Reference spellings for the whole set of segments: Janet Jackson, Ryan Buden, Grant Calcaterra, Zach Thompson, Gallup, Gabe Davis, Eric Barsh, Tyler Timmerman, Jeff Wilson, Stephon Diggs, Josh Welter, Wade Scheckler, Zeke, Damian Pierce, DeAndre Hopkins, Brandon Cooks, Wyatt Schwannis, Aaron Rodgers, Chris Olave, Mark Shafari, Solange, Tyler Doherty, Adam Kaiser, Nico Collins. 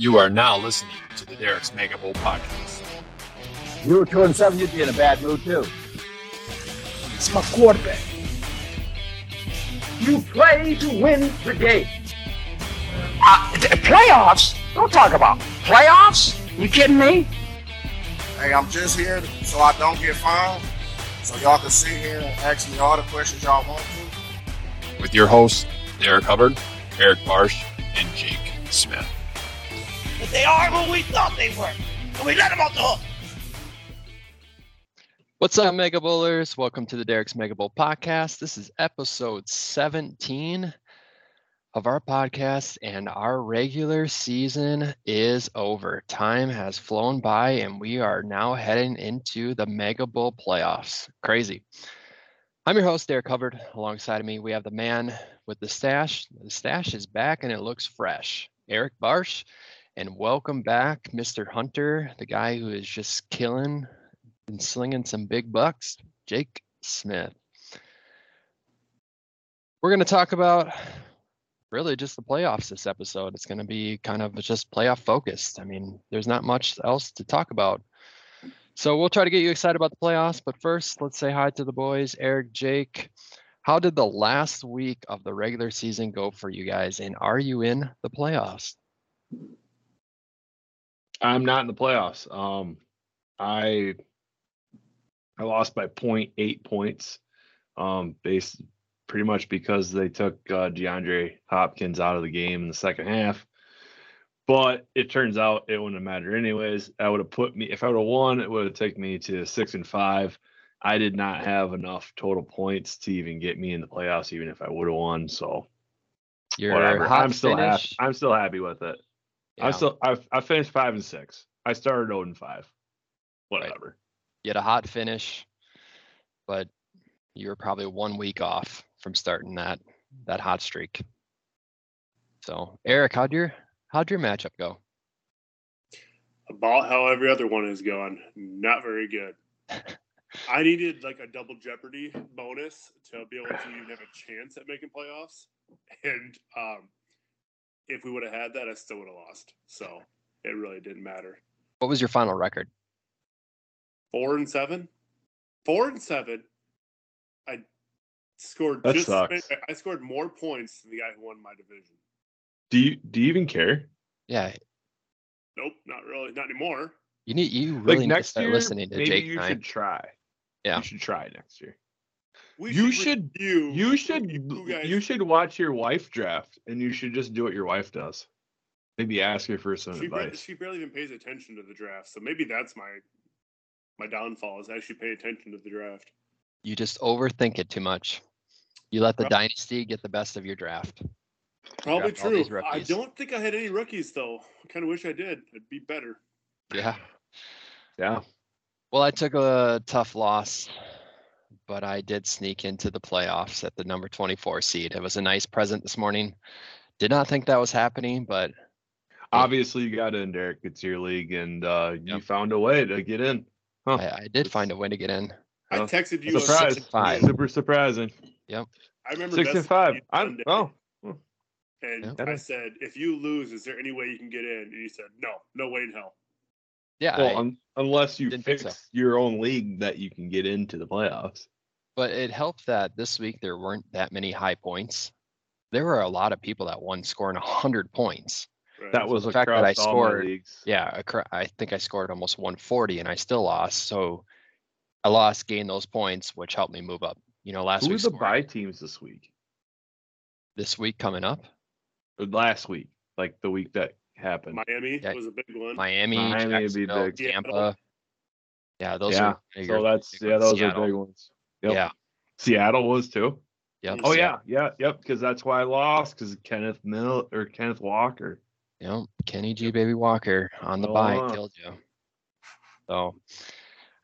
You are now listening to the Derek's Mega Bowl podcast. If you were 2-7, you'd be in a bad mood, too. It's my quarterback. You play to win the game. Playoffs? Don't talk about playoffs. You kidding me? Hey, I'm just here so I don't get fined, so y'all can sit here and ask me all the questions y'all want to. With your hosts, Derek Hubbard, Eric Barsh, and Jake Smith. But they are who we thought they were, and we let them off the hook. What's up, Mega Bowlers? Welcome to the Derek's Mega Bowl podcast. This is episode 17 of our podcast, and our regular season is over. Time has flown by, and we are now heading into the Mega Bowl playoffs. Crazy. I'm your host, Derek Hubbard. Alongside of me, we have the man with the stash. The stash is back, and it looks fresh. Eric Barsh, and welcome back, Mr. Hunter, the guy who is just killing and slinging some big bucks, Jake Smith. We're going to talk about really just the playoffs this episode. It's going to be kind of just playoff focused. I mean, there's not much else to talk about. So we'll try to get you excited about the playoffs. But first, let's say hi to the boys, Eric, Jake. How did the last week of the regular season go for you guys? And are you in the playoffs? I'm not in the playoffs. I lost by 0.8 points, based pretty much because they took DeAndre Hopkins out of the game in the second half. But it turns out it wouldn't have mattered anyways. I would have put me, if I would have won, it would have taken me to 6-5. I did not have enough total points to even get me in the playoffs, even if I would have won. So whatever. I'm still happy with it. Yeah. I finished 5-6. I started 0-5. Whatever. Right. You had a hot finish, but you were probably 1 week off from starting that hot streak. So, Eric, how'd your matchup go? About how every other one is going. Not very good. I needed like a double Jeopardy bonus to be able to even have a chance at making playoffs. And if we would have had that, I still would have lost. So it really didn't matter. What was your final record? 4-7. 4-7. I scored that just sucks. I scored more points than the guy who won my division. Do you even care? Yeah. Nope, not really. Not anymore. You really need to start listening to Jake. You should try. Yeah. You should try next year. You should watch your wife draft, and you should just do what your wife does. Maybe ask her for some advice. She barely even pays attention to the draft, so maybe that's my downfall is actually pay attention to the draft. You just overthink it too much. You let the dynasty get the best of your draft. Probably true. I don't think I had any rookies, though. I kind of wish I did. It'd be better. Yeah. Well, I took a tough loss, but I did sneak into the playoffs at the number 24 seed. It was a nice present this morning. Did not think that was happening, but obviously you got in, Derek. It's your league, and you found a way to get in. Huh. I did find a way to get in. I texted you. Surprise! 6-5. Super surprising. Yep. I remember 6-5. I said, if you lose, is there any way you can get in? And you said, no way in hell. Yeah. Well, unless you fix your own league that you can get into the playoffs. But it helped that this week there weren't that many high points. There were a lot of people that won scoring 100 points. Right. That was the fact that I scored. Yeah, I think I scored almost 140, and I still lost. So I gained those points, which helped me move up. You know, last week. Who's the bye teams this week? This week coming up? Last week, like the week that happened. Miami was a big one. Miami would be big. Tampa. Yeah, those are bigger. So those Seattle. Are big ones. Yep. Yeah, Seattle was too. Yep. Oh Seattle. yeah, because that's why I lost, because Kenneth Walker. Yep, Kenny G Baby Walker on the bye. Killed you. So,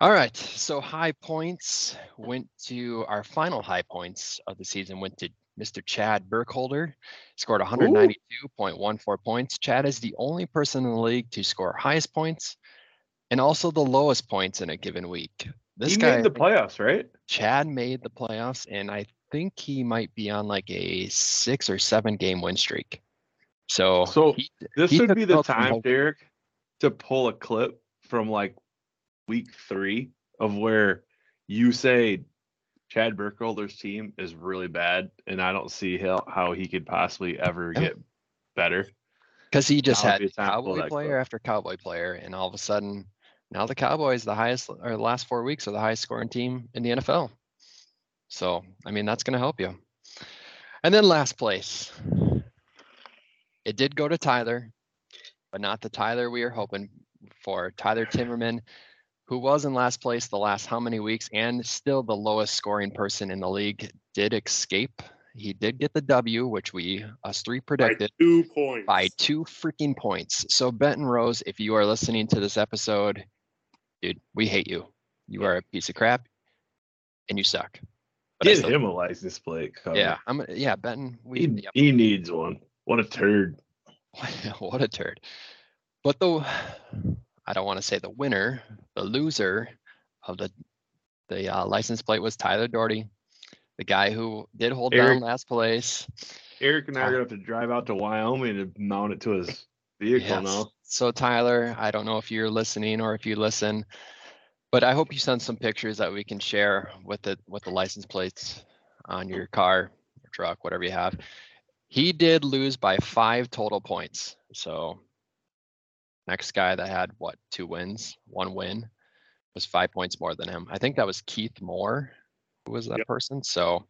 all right. So high points went to our final high points of the season went to Mr. Chad Burkholder. Scored 192.14 points. Chad is the only person in the league to score highest points and also the lowest points in a given week. He made the playoffs, right? Chad made the playoffs, and I think he might be on like a 6 or 7 game win streak. So this would be the time, Derek, to pull a clip from like week 3 of where you say Chad Burkholder's team is really bad, and I don't see how he could possibly ever get better. Because he just had Cowboy player after Cowboy player, and all of a sudden, now the Cowboys, the last 4 weeks, are the highest scoring team in the NFL. So, I mean, that's going to help you. And then last place. It did go to Tyler, but not the Tyler we were hoping for. Tyler Timmerman, who was in last place the last how many weeks and still the lowest scoring person in the league, did escape. He did get the W, which us three predicted. By 2 points. By 2 freaking points. So, Benton Rose, if you are listening to this episode, dude, we hate you. You are a piece of crap, and you suck. But give him a license plate cover. Yeah, Benton. He needs one. What a turd. What a turd. But I don't want to say the winner, the loser of the license plate was Tyler Doherty, the guy who did hold down last place. Eric and I are going to have to drive out to Wyoming to mount it to his vehicle now. So, Tyler, I don't know if you're listening or if you listen, but I hope you send some pictures that we can share with the license plates on your car, your truck, whatever you have. He did lose by 5 total points. So next guy that had 1 win was 5 points more than him. I think that was Keith Moore who was that person. So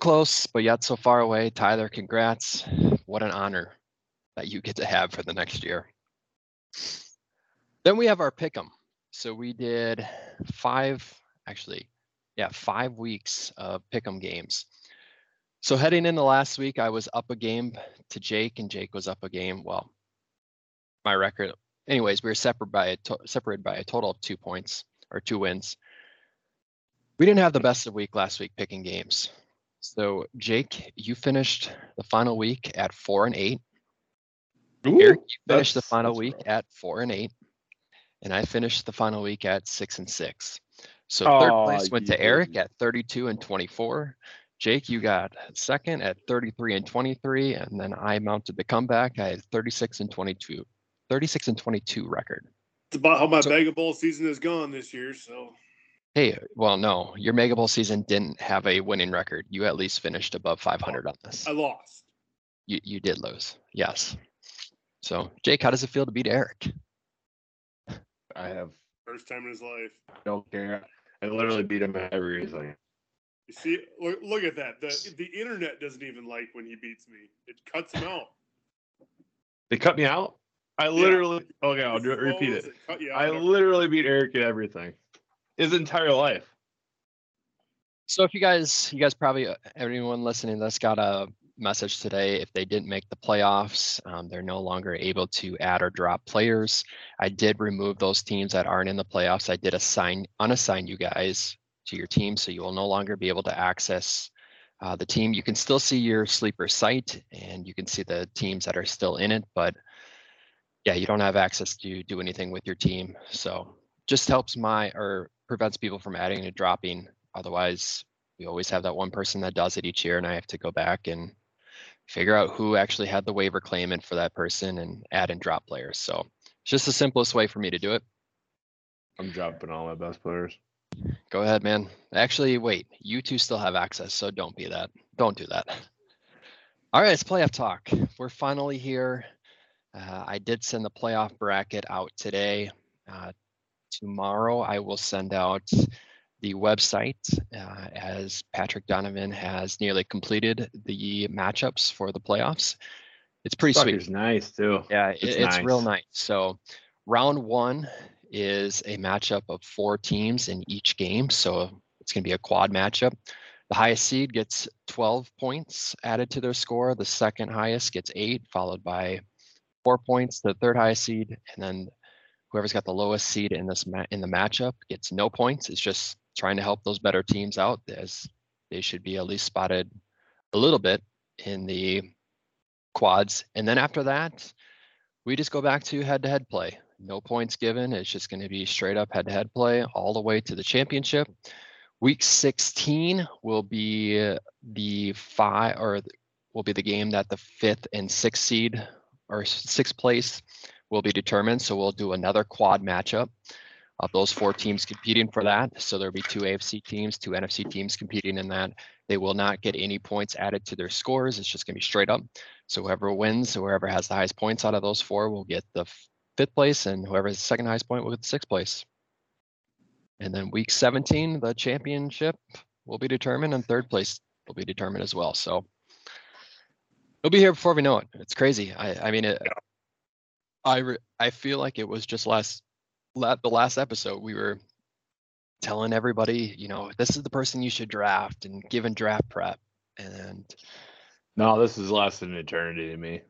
close, but yet so far away. Tyler, congrats. What an honor that you get to have for the next year. Then we have our pick 'em. So we did 5 weeks of pick 'em games. So heading into last week, I was up a game to Jake, and Jake was up a game. Well, my record, anyways, we were separated by a total of 2 points or 2 wins. We didn't have the best of week last week picking games. So Jake, you finished the final week at 4-8. Ooh, Eric, you finished the final week at 4-8, and I finished the final week at 6-6. So third place went to Eric at 32-24. Jake, you got second at 33-23, and then I mounted the comeback. I had 36-22 record. It's about how my Mega Bowl season has gone this year. So, hey, well, no, your Mega Bowl season didn't have a winning record. You at least finished above 500 on this. I lost. You did lose, yes. So, Jake, how does it feel to beat Eric? I have first time in his life. Don't care. I literally beat him every reason. You see, look at that. The internet doesn't even like when he beats me. It cuts him out. They cut me out? I literally... Yeah. Okay, I'll repeat it. I literally beat Eric at everything. His entire life. So if you guys probably... Everyone listening to this got a message today. If they didn't make the playoffs, they're no longer able to add or drop players. I did remove those teams that aren't in the playoffs. I did unassign you guys to your team, so you will no longer be able to access the team. You can still see your sleeper site, and you can see the teams that are still in it, but you don't have access to do anything with your team. So just helps prevents people from adding and dropping. Otherwise, we always have that one person that does it each year, and I have to go back and figure out who actually had the waiver claim in for that person and add and drop players. So it's just the simplest way for me to do it. I'm dropping all my best players. Go ahead, man. Actually, wait. You two still have access, so don't be that. Don't do that. All right, it's playoff talk. We're finally here. I did send the playoff bracket out today. Tomorrow, I will send out the website as Patrick Donovan has nearly completed the matchups for the playoffs. It's pretty sweet. It's nice, too. Yeah, it's nice. Real nice. So round 1 is a matchup of 4 teams in each game. So it's going to be a quad matchup. The highest seed gets 12 points added to their score. The second highest gets 8, followed by 4 points, the third highest seed. And then whoever's got the lowest seed in this in the matchup gets no points. It's just trying to help those better teams out, as they should be at least spotted a little bit in the quads. And then after that, we just go back to head-to-head play. No points given. It's just going to be straight up head-to-head play all the way to the championship. Week 16 will be the five or will be the game that the 5th and 6th seed or 6th place will be determined. So we'll do another quad matchup of those four teams competing for that. So there'll be 2 AFC teams, 2 NFC teams competing in that. They will not get any points added to their scores. It's just going to be straight up. So whoever wins, whoever has the highest points out of those four will get the 5th place, and whoever has the second highest point will get the 6th place. And then week 17, the championship will be determined, and 3rd place will be determined as well. So it'll be here before we know it. It's crazy. I feel like it was just the last episode we were telling everybody, you know, this is the person you should draft and given draft prep. And no, this has lasted an eternity to me.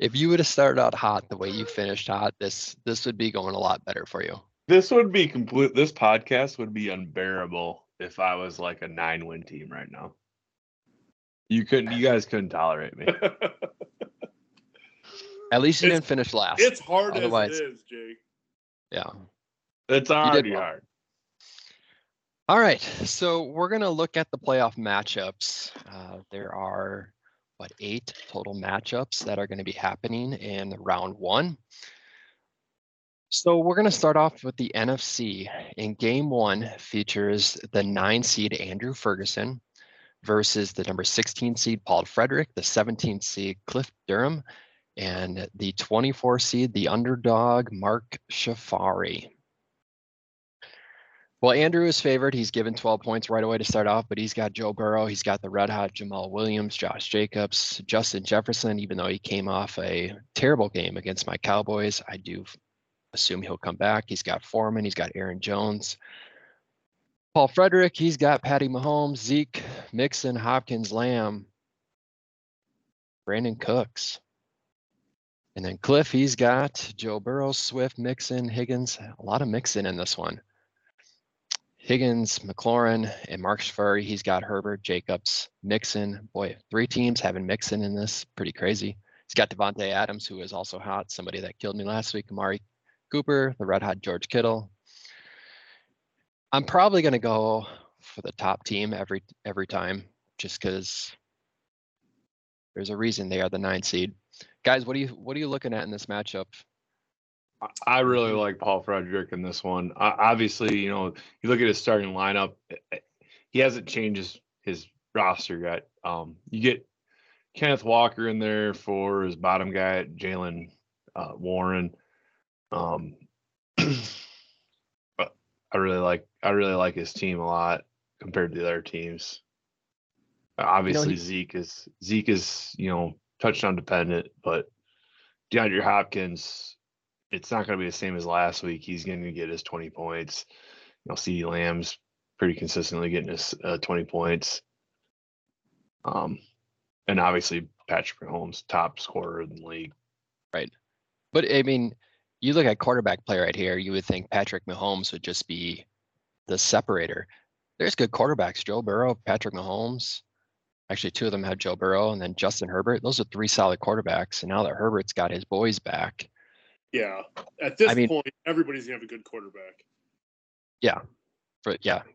If you would have started out hot the way you finished hot, this would be going a lot better for you. This podcast would be unbearable if I was like a 9-win team right now. You guys couldn't tolerate me. At least you didn't finish last. It's hard. Otherwise, as it is, Jake. Yeah. It's already hard. All right. So we're going to look at the playoff matchups. There are, 8 total matchups that are going to be happening in round 1. So we're going to start off with the NFC. In game 1 features the 9 seed Andrew Ferguson versus the number 16 seed Paul Frederick, the 17 seed Cliff Durham, and the 24 seed, the underdog, Mark Shafari. Well, Andrew is favored. He's given 12 points right away to start off, but he's got Joe Burrow. He's got the red hot Jamal Williams, Josh Jacobs, Justin Jefferson, even though he came off a terrible game against my Cowboys. I do assume he'll come back. He's got Foreman. He's got Aaron Jones. Paul Frederick, he's got Patty Mahomes, Zeke, Mixon, Hopkins, Lamb, Brandon Cooks. And then Cliff, he's got Joe Burrow, Swift, Mixon, Higgins. A lot of Mixon in this one. Higgins, McLaurin, and Mark Shafari. He's got Herbert, Jacobs, Mixon. Boy, 3 teams having Mixon in this. Pretty crazy. He's got Devontae Adams, who is also hot. Somebody that killed me last week. Amari Cooper, the red hot George Kittle. I'm probably going to go for the top team every time, just because there's a reason they are the 9 seed. Guys, what are you looking at in this matchup? I really like Paul Frederick in this one. Obviously, you know, you look at his starting lineup, he hasn't changed his roster yet. You get Kenneth Walker in there for his bottom guy, Jalen Warren. But I really like his team a lot compared to the other teams. Obviously, Zeke is, you know, touchdown dependent, but DeAndre Hopkins, it's not going to be the same as last week. He's going to get his 20 points. You know, CeeDee Lamb's pretty consistently getting his 20 points. And obviously Patrick Mahomes, top scorer in the league. Right. But I mean, you look at quarterback play right here, you would think Patrick Mahomes would just be the separator. There's good quarterbacks, Joe Burrow, Patrick Mahomes. Actually, 2 of them had Joe Burrow and then Justin Herbert. Those are 3 solid quarterbacks. And now that Herbert's got his boys back. Yeah. At this point, everybody's going to have a good quarterback. Yeah.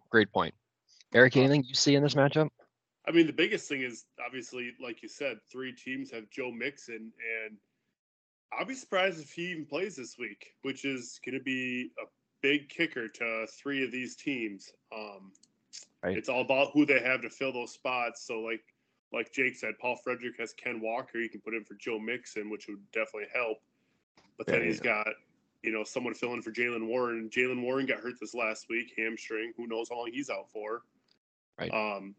Great point. Eric, anything you see in this matchup? I mean, the biggest thing is, obviously, like you said, 3 teams have Joe Mixon. And I'll be surprised if he even plays this week, which is going to be a big kicker to 3 of these teams. Right. It's all about who they have to fill those spots. So like Jake said, Paul Frederick has Ken Walker. You can put in for Joe Mixon, which would definitely help. But then he's got, you know, someone filling for Jalen Warren. Jalen Warren got hurt this last week, hamstring. Who knows how long he's out for? Right. The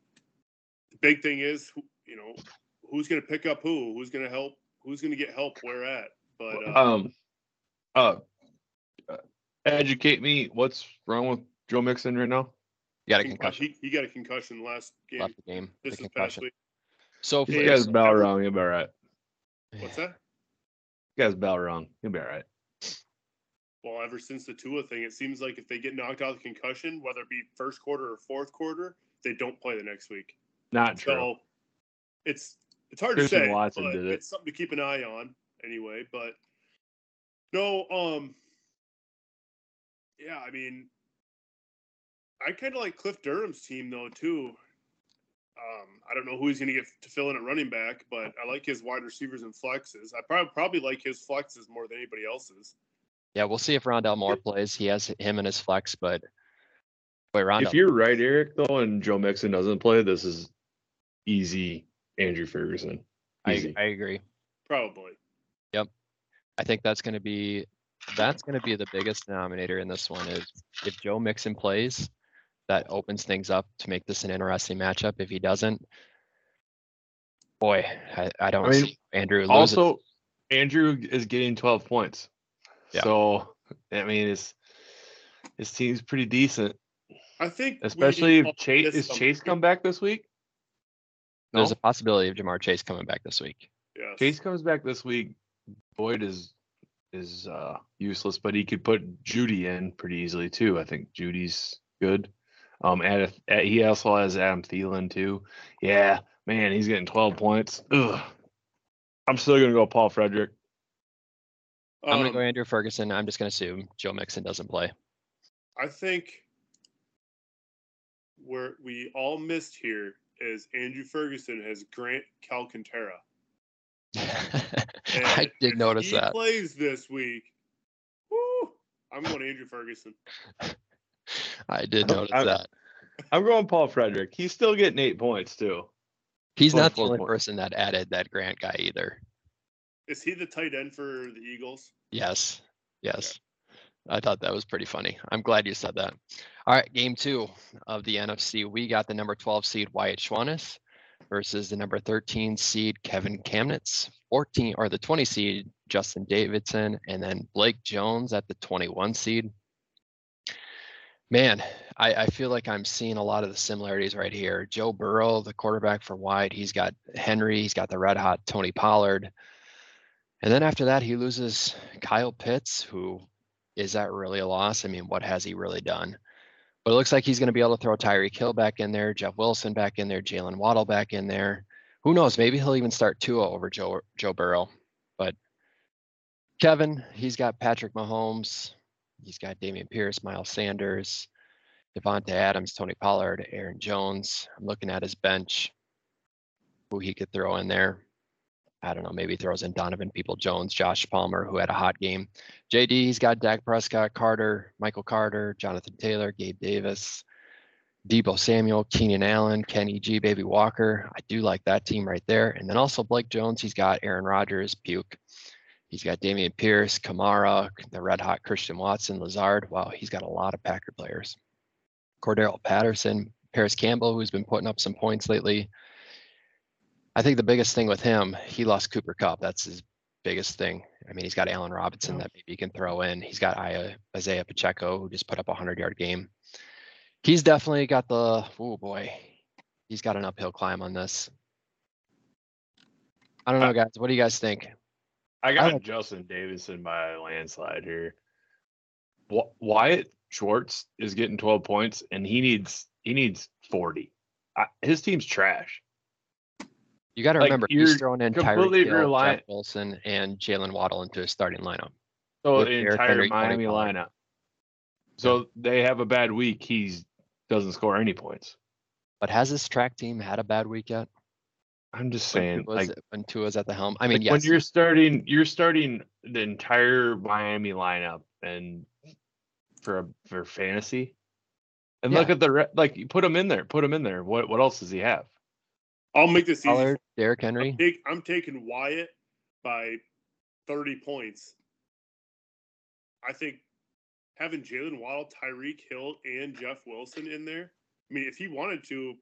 big thing is, you know, who's going to pick up who? Who's going to help? Who's going to get help where at? But educate me. What's wrong with Joe Mixon right now? He got a concussion. He got a concussion last game. This is past week. So you guys bow wrong, you'll be all right. What's that? You guys bow wrong, you'll be all right. Well, ever since the Tua thing, it seems like if they get knocked out of concussion, whether it be first quarter or fourth quarter, they don't play the next week. Not true. So it's hard to say. But it's something to keep an eye on anyway. But no, yeah, I mean, I kind of like Cliff Durham's team, though, too. I don't know who he's going to get to fill in at running back, but I like his wide receivers and flexes. I probably like his flexes more than anybody else's. Yeah, we'll see if Rondell Moore plays. He has him in his flex, but Rondell. If you're right, Eric, though, and Joe Mixon doesn't play, this is easy Andrew Ferguson. Easy. I agree. Probably. Yep. I think that's going to be the biggest denominator in this one is if Joe Mixon plays, that opens things up to make this an interesting matchup. If he doesn't, boy, I mean, see Andrew loses. Also, Andrew is getting 12 points. Yeah. So, I mean, his team's pretty decent. I think especially if Chase come back this week. No? There's a possibility of Jamar Chase coming back this week. Yes. Chase comes back this week. Boyd is useless, but he could put Judy in pretty easily too. I think Judy's good. He also has Adam Thielen too. Yeah, man, he's getting 12 points. Ugh. I'm still gonna go Paul Frederick. I'm gonna go Andrew Ferguson. I'm just gonna assume Joe Mixon doesn't play. I think where we all missed here is Andrew Ferguson has Grant Calcaterra. I did notice that. If he plays this week, woo, I'm going Andrew Ferguson. I did notice that. I'm going Paul Frederick. He's still getting 8 points, too. He's not the only person that added that Grant guy either. Is he the tight end for the Eagles? Yes. Yeah. I thought that was pretty funny. I'm glad you said that. All right, game two of the NFC. We got the number 12 seed Wyatt Schwannis versus the number 13 seed Kevin Kamnitz, the 20 seed Justin Davidson, and then Blake Jones at the 21 seed. Man, I feel like I'm seeing a lot of the similarities right here. Joe Burrow, the quarterback for Wyatt, he's got Henry, he's got the red hot Tony Pollard. And then after that, he loses Kyle Pitts, who is that really a loss? I mean, what has he really done? But it looks like he's going to be able to throw Tyreek Hill back in there, Jeff Wilson back in there, Jalen Waddle back in there. Who knows? Maybe he'll even start Tua over Joe Burrow. But Kevin, he's got Patrick Mahomes. He's got Damian Pierce, Miles Sanders, Devontae Adams, Tony Pollard, Aaron Jones. I'm looking at his bench, who he could throw in there. I don't know, maybe he throws in Donovan Peoples-Jones, Josh Palmer, who had a hot game. JD, he's got Dak Prescott, Carter, Michael Carter, Jonathan Taylor, Gabe Davis, Debo Samuel, Keenan Allen, Kenny G, Baby Walker. I do like that team right there. And then also Blake Jones, he's got Aaron Rodgers, Puke. He's got Damian Pierce, Kamara, the red-hot Christian Watson, Lazard. Wow, he's got a lot of Packer players. Cordero Patterson, Paris Campbell, who's been putting up some points lately. I think the biggest thing with him, he lost Cooper Kupp. That's his biggest thing. I mean, he's got Allen Robinson that maybe he can throw in. He's got Isaiah Pacheco, who just put up a 100-yard game. He's definitely got he's got an uphill climb on this. I don't know, guys. What do you guys think? I got Justin Davidson by a landslide here. Wyatt Schwartz is getting 12 points, and he needs 40. His team's trash. You got to remember, he's throwing in Tyreek Hill, Jeff Wilson, and Jalen Waddle into his starting lineup. So the entire Miami lineup. So they have a bad week. He doesn't score any points. But has this track team had a bad week yet? I'm just saying, when Tua's at the helm. I mean, yes. When you're starting the entire Miami lineup, and for fantasy, and look at the you put him in there. What else does he have? I'll make this easy. Derrick Henry. I'm taking Wyatt by 30 points. I think having Jalen Waddle, Tyreek Hill, and Jeff Wilson in there, I mean, if he wanted to,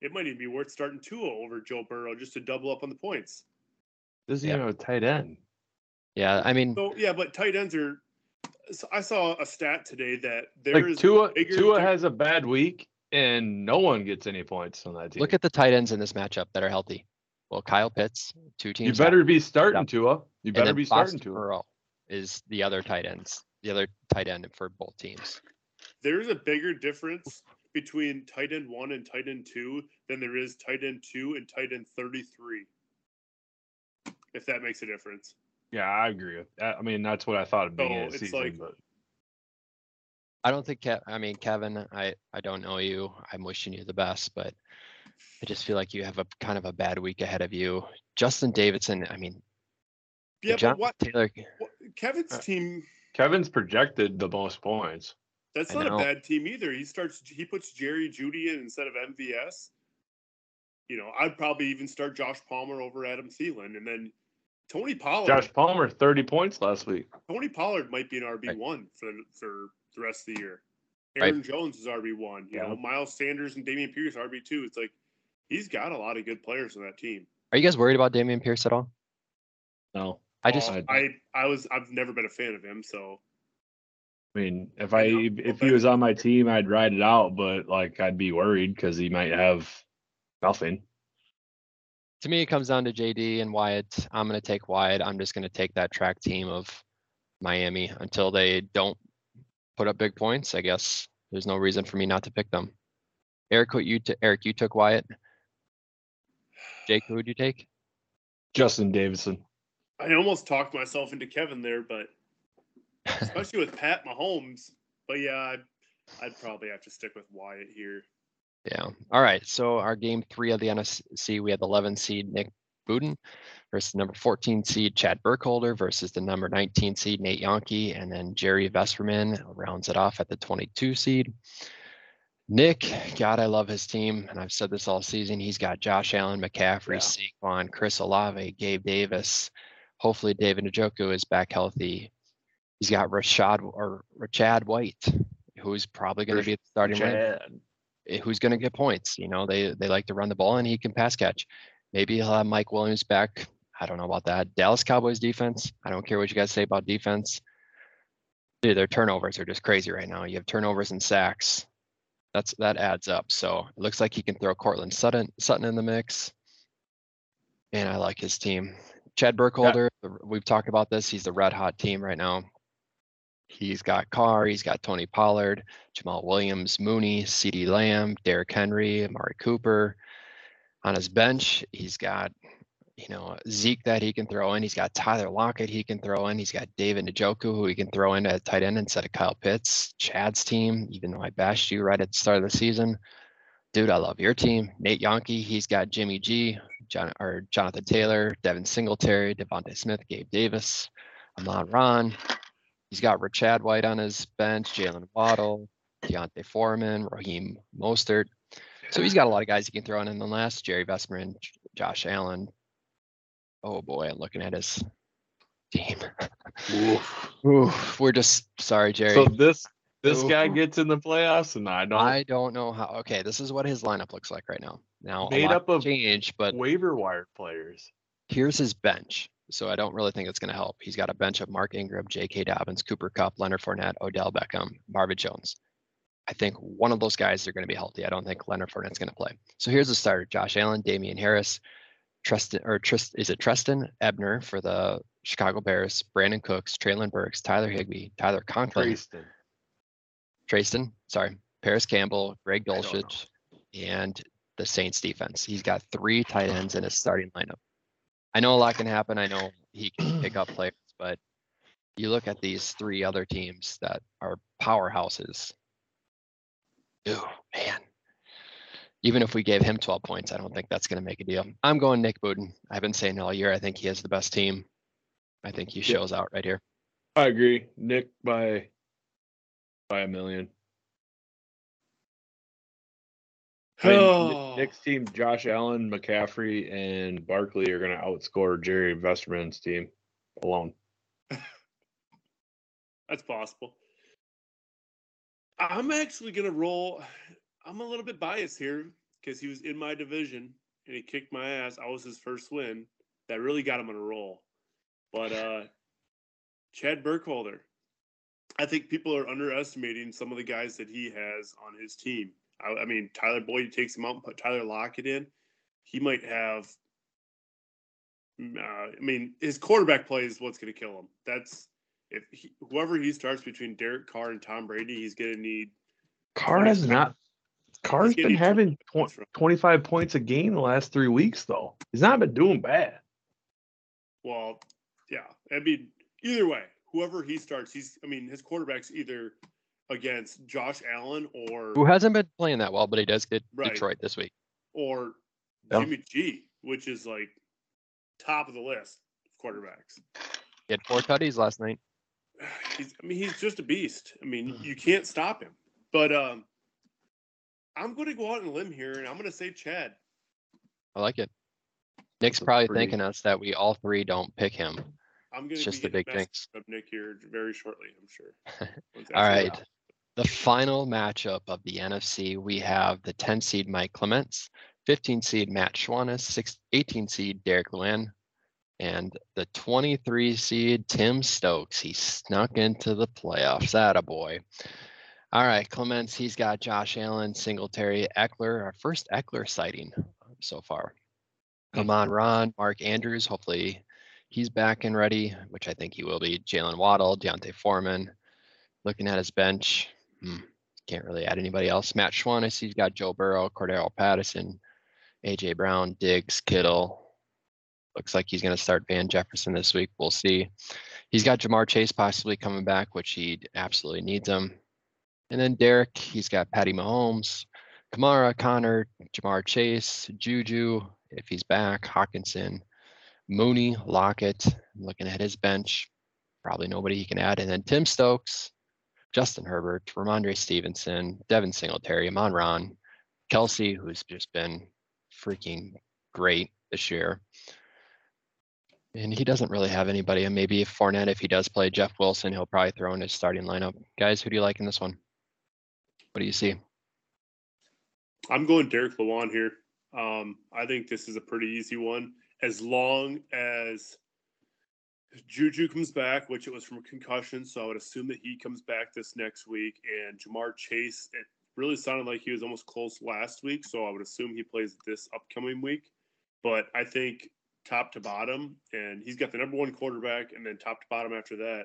it might even be worth starting Tua over Joe Burrow just to double up on the points. Doesn't even have a tight end. Yeah, I mean. So, yeah, but tight ends are. So I saw a stat today that there is. Tua has a bad week. And no one gets any points on that team. Look at the tight ends in this matchup that are healthy. Well, Kyle Pitts, two teams. You better be starting Tua. You better be starting Tua. Burrow is the other tight end for both teams. There's a bigger difference between tight end 1 and tight end 2 than there is tight end 2 and tight end 33, if that makes a difference. Yeah, I agree. I mean, that's what I thought at the beginning of the season. Like, but I don't think Kevin, I don't know you. I'm wishing you the best, but I just feel like you have a kind of a bad week ahead of you. Justin Davidson, I mean, yeah, but what Kevin's team? Kevin's projected the most points. That's not a bad team either. He puts Jerry Jeudy in instead of MVS. You know, I'd probably even start Josh Palmer over Adam Thielen, and then Tony Pollard. Josh Palmer, 30 points last week. Tony Pollard might be an RB1 for the rest of the year. Aaron Jones is RB1. You know, Miles Sanders and Damian Pierce RB2. It's like he's got a lot of good players on that team. Are you guys worried about Damian Pierce at all? No, I've never been a fan of him. So, I mean, if he was on my team, I'd ride it out, but like I'd be worried because he might have nothing. To me, it comes down to JD and Wyatt. I'm going to take Wyatt. I'm just going to take that track team of Miami until they don't put up big points. I guess there's no reason for me not to pick them. Eric, you took Wyatt. Jake, who would you take? Justin Davidson. I almost talked myself into Kevin there, but especially with Pat Mahomes. But yeah, I'd probably have to stick with Wyatt here. Yeah. All right. So our game 3 of the NFC, we had the 11 seed Nick Budden versus number 14 seed Chad Burkholder versus the number 19 seed Nate Yonke, and then Jerry Vesperman rounds it off at the 22 seed. Nick, God, I love his team, and I've said this all season. He's got Josh Allen, McCaffrey, Saquon, Chris Olave, Gabe Davis. Hopefully, David Njoku is back healthy. He's got Rashad White, who's probably going to be the starting running, who's going to get points. You know, they like to run the ball, and he can pass catch. Maybe he'll have Mike Williams back. I don't know about that. Dallas Cowboys defense. I don't care what you guys say about defense. Dude, their turnovers are just crazy right now. You have turnovers and sacks. That adds up. So it looks like he can throw Cortland Sutton in the mix. And I like his team. Chad Burkholder, we've talked about this. He's the red hot team right now. He's got Carr. He's got Tony Pollard, Jamal Williams, Mooney, CeeDee Lamb, Derrick Henry, Amari Cooper. On his bench, he's got, you know, Zeke that he can throw in. He's got Tyler Lockett he can throw in. He's got David Njoku who he can throw in at tight end instead of Kyle Pitts. Chad's team, even though I bashed you right at the start of the season. Dude, I love your team. Nate Yonke, he's got Jimmy G, Jonathan Taylor, Devin Singletary, Devontae Smith, Gabe Davis, Amon Ron. He's got Rashad White on his bench, Jalen Waddle, Deontay Foreman, Raheem Mostert. So he's got a lot of guys he can throw in. And then last, Jerry Vesperman, Josh Allen. Oh boy, I'm looking at his team. Oof. We're just sorry, Jerry. So this guy gets in the playoffs, and I don't know how. Okay, this is what his lineup looks like right now. Now made up of change, but waiver wire players. Here's his bench. So I don't really think it's going to help. He's got a bench of Mark Ingram, J.K. Dobbins, Cooper Kupp, Leonard Fournette, Odell Beckham, Marvin Jones. I think one of those guys are going to be healthy. I don't think Leonard Fournette's going to play. So here's the starter: Josh Allen, Damian Harris. Tristan Ebner for the Chicago Bears, Brandon Cooks, Traylon Burks, Tyler Higbee, Tyler Conklin. Trayston, Paris Campbell, Greg Dulcich, and the Saints defense. He's got 3 tight ends in his starting lineup. I know a lot can happen. I know he can pick up players, but you look at these 3 other teams that are powerhouses. Oh, man. Even if we gave him 12 points, I don't think that's going to make a deal. I'm going Nick Budden. I've been saying all year, I think he has the best team. I think he shows out right here. I agree. Nick by $1 million. Nick's team, Josh Allen, McCaffrey, and Barkley are going to outscore Jerry Vesperman's team alone. That's possible. I'm actually going to roll... I'm a little bit biased here because he was in my division and he kicked my ass. I was his first win. That really got him on a roll. But Chad Burkholder, I think people are underestimating some of the guys that he has on his team. I mean, Tyler Boyd takes him out and put Tyler Lockett in. He might have his quarterback play is what's going to kill him. That's whoever he starts between Derek Carr and Tom Brady, he's going to need. Carr does not. Carr's been having 25 points a game the last 3 weeks, though. He's not been doing bad. Well, yeah. I mean, either way, whoever he starts, his quarterback's either against Josh Allen or... Who hasn't been playing that well, but he does get Detroit this week. or Jimmy G, which is like top of the list of quarterbacks. He had 4 tutties last night. He's just a beast. I mean, you can't stop him. But I'm going to go out on a limb here, and I'm going to say Chad. I like it. Nick's probably thinking us that we all three don't pick him. I'm going to be getting a message of Nick here very shortly, I'm sure. All right. Out. The final matchup of the NFC, we have the 10 seed Mike Clements, 15 seed Matt Schwannis, 18 seed Derek Luan, and the 23 seed Tim Stokes. He snuck into the playoffs. Attaboy. All right, Clements, he's got Josh Allen, Singletary, Eckler, our first Eckler sighting so far. Amon Ron, Mark Andrews, hopefully he's back and ready, which I think he will be. Jalen Waddle, Deontay Foreman, looking at his bench. Can't really add anybody else. Matt Schwannis, he's got Joe Burrow, Cordero Patterson, A.J. Brown, Diggs, Kittle. Looks like he's going to start Van Jefferson this week. We'll see. He's got Jamar Chase possibly coming back, which he absolutely needs him. And then Derek, he's got Patty Mahomes, Kamara, Connor, Jamar Chase, Juju, if he's back, Hawkinson, Mooney, Lockett. I'm looking at his bench. Probably nobody he can add. And then Tim Stokes, Justin Herbert, Ramondre Stevenson, Devin Singletary, Amon-Ra, Kelsey, who's just been freaking great this year. And he doesn't really have anybody. And maybe if Fournette, if he does play Jeff Wilson, he'll probably throw in his starting lineup. Guys, who do you like in this one? What do you see? I'm going Derek Luan here. I think this is a pretty easy one. As long as Juju comes back, which it was from a concussion, so I would assume that he comes back this next week. And Jamar Chase, it really sounded like he was almost close last week, so I would assume he plays this upcoming week. But I think top to bottom, and he's got the number one quarterback, and then top to bottom after that,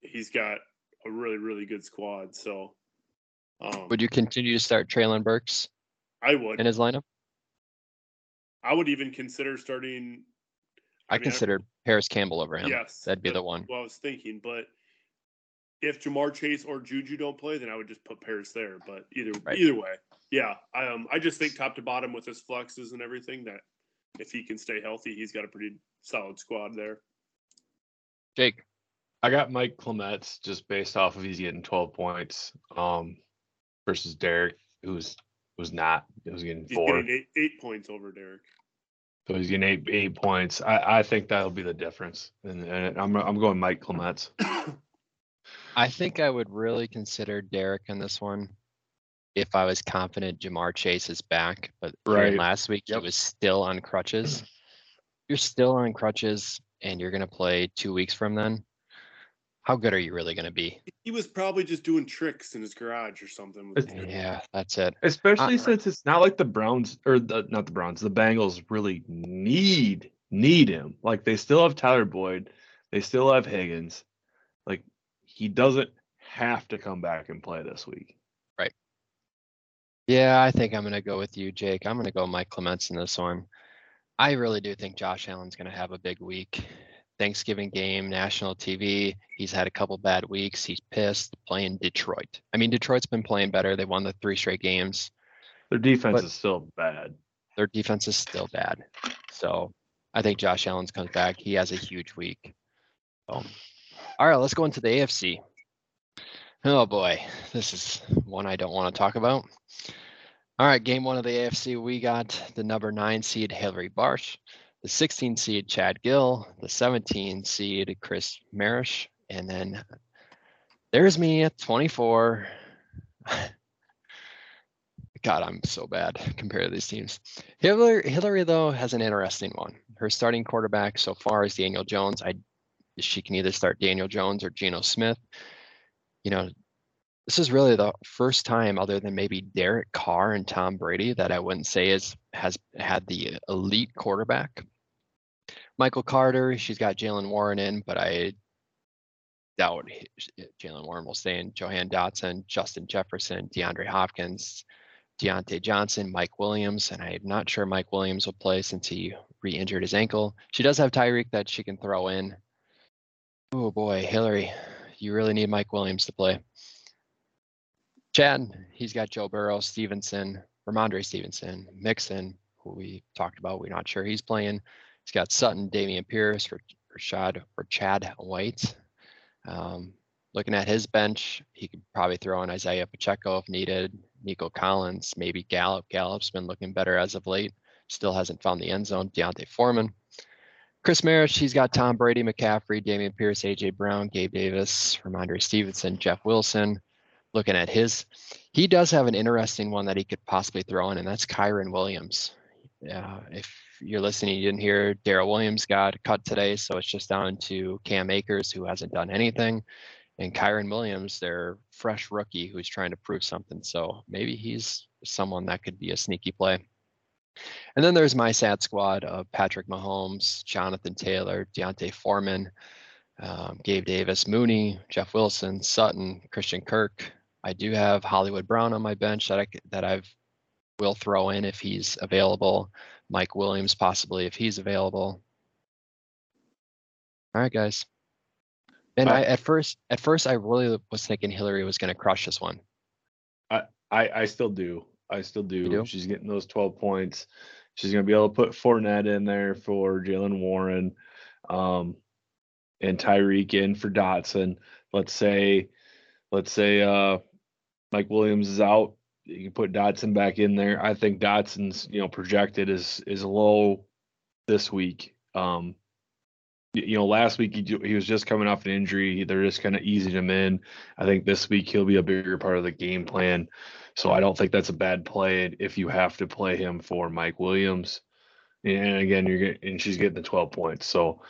he's got a really, really good squad. So would you continue to start Traylon Burks? I would. In his lineup? I would even consider starting. I considered Paris Campbell over him. Yes. That'd be the one. Well, I was thinking, but if Jamar Chase or Juju don't play, then I would just put Paris there. But either way, yeah. I just think top to bottom with his flexes and everything, that if he can stay healthy, he's got a pretty solid squad there. Jake. I got Mike Clements just based off of he's getting 12 points versus Derek, who was getting four. Getting eight points over Derek. So he's getting eight points. I think that'll be the difference. And I'm going Mike Clements. I think I would really consider Derek in this one if I was confident Jamar Chase is back. But last week he was still on crutches. You're still on crutches and you're going to play 2 weeks from then. How good are you really going to be? He was probably just doing tricks in his garage or something. Yeah, that's it. Especially since it's not like the Browns the Bengals really need him. Like they still have Tyler Boyd. They still have Higgins. Like he doesn't have to come back and play this week. Right. Yeah, I think I'm going to go with you, Jake. I'm going to go Mike Clements in this one. I really do think Josh Allen's going to have a big week. Thanksgiving game, national TV. He's had a couple bad weeks. He's pissed playing Detroit. I mean, Detroit's been playing better. They won the 3 straight games. Their defense is still bad. So I think Josh Allen's comes back. He has a huge week. So, all right, let's go into the AFC. Oh, boy. This is one I don't want to talk about. All right, game one of the AFC. We got the number 9 seed, Hillary Barsh, the 16 seed Chad Gill, the 17 seed Chris Marish, and then there's me at 24. God, I'm so bad compared to these teams. Hillary, though, has an interesting one. Her starting quarterback so far is Daniel Jones. She can either start Daniel Jones or Geno Smith. You know, this is really the first time, other than maybe Derek Carr and Tom Brady, that I wouldn't say has had the elite quarterback. Michael Carter, she's got Jalen Warren in, but I doubt Jalen Warren will stay in. Johan Dotson, Justin Jefferson, DeAndre Hopkins, Deontay Johnson, Mike Williams, and I'm not sure Mike Williams will play since he re-injured his ankle. She does have Tyreek that she can throw in. Oh boy, Hillary, you really need Mike Williams to play. Chad, he's got Joe Burrow, Stevenson, Ramondre Stevenson, Mixon, who we talked about, we're not sure he's playing. He's got Sutton, Damian Pierce, Rashad White. Looking at his bench, he could probably throw in Isaiah Pacheco if needed, Nico Collins, maybe Gallup. Gallup's been looking better as of late. Still hasn't found the end zone. Deontay Foreman. Chris Marish, he's got Tom Brady, McCaffrey, Damian Pierce, A.J. Brown, Gabe Davis, Ramondre Stevenson, Jeff Wilson. Looking at his, he does have an interesting one that he could possibly throw in, and that's Kyren Williams. If you're listening, you didn't hear Darrell Williams got cut today, so it's just down to Cam Akers, who hasn't done anything, and Kyren Williams, their fresh rookie, who's trying to prove something. So maybe he's someone that could be a sneaky play. And then there's my sad squad of Patrick Mahomes, Jonathan Taylor, Deontay Foreman, Gabe Davis, Mooney, Jeff Wilson, Sutton, Christian Kirk. I do have Hollywood Brown on my bench that I will throw in if he's available. Mike Williams, possibly, if he's available. All right, guys. And at first, I really was thinking Hillary was going to crush this one. I still do. I still do. She's getting those 12 points. She's going to be able to put Fournette in there for Jalen Warren, and Tyreek in for Dotson. Let's say Mike Williams is out. You can put Dotson back in there. I think Dotson's, projected is low this week. Last week he was just coming off an injury. They're just kind of easing him in. I think this week he'll be a bigger part of the game plan. So I don't think that's a bad play if you have to play him for Mike Williams. And again, she's getting the 12 points. So,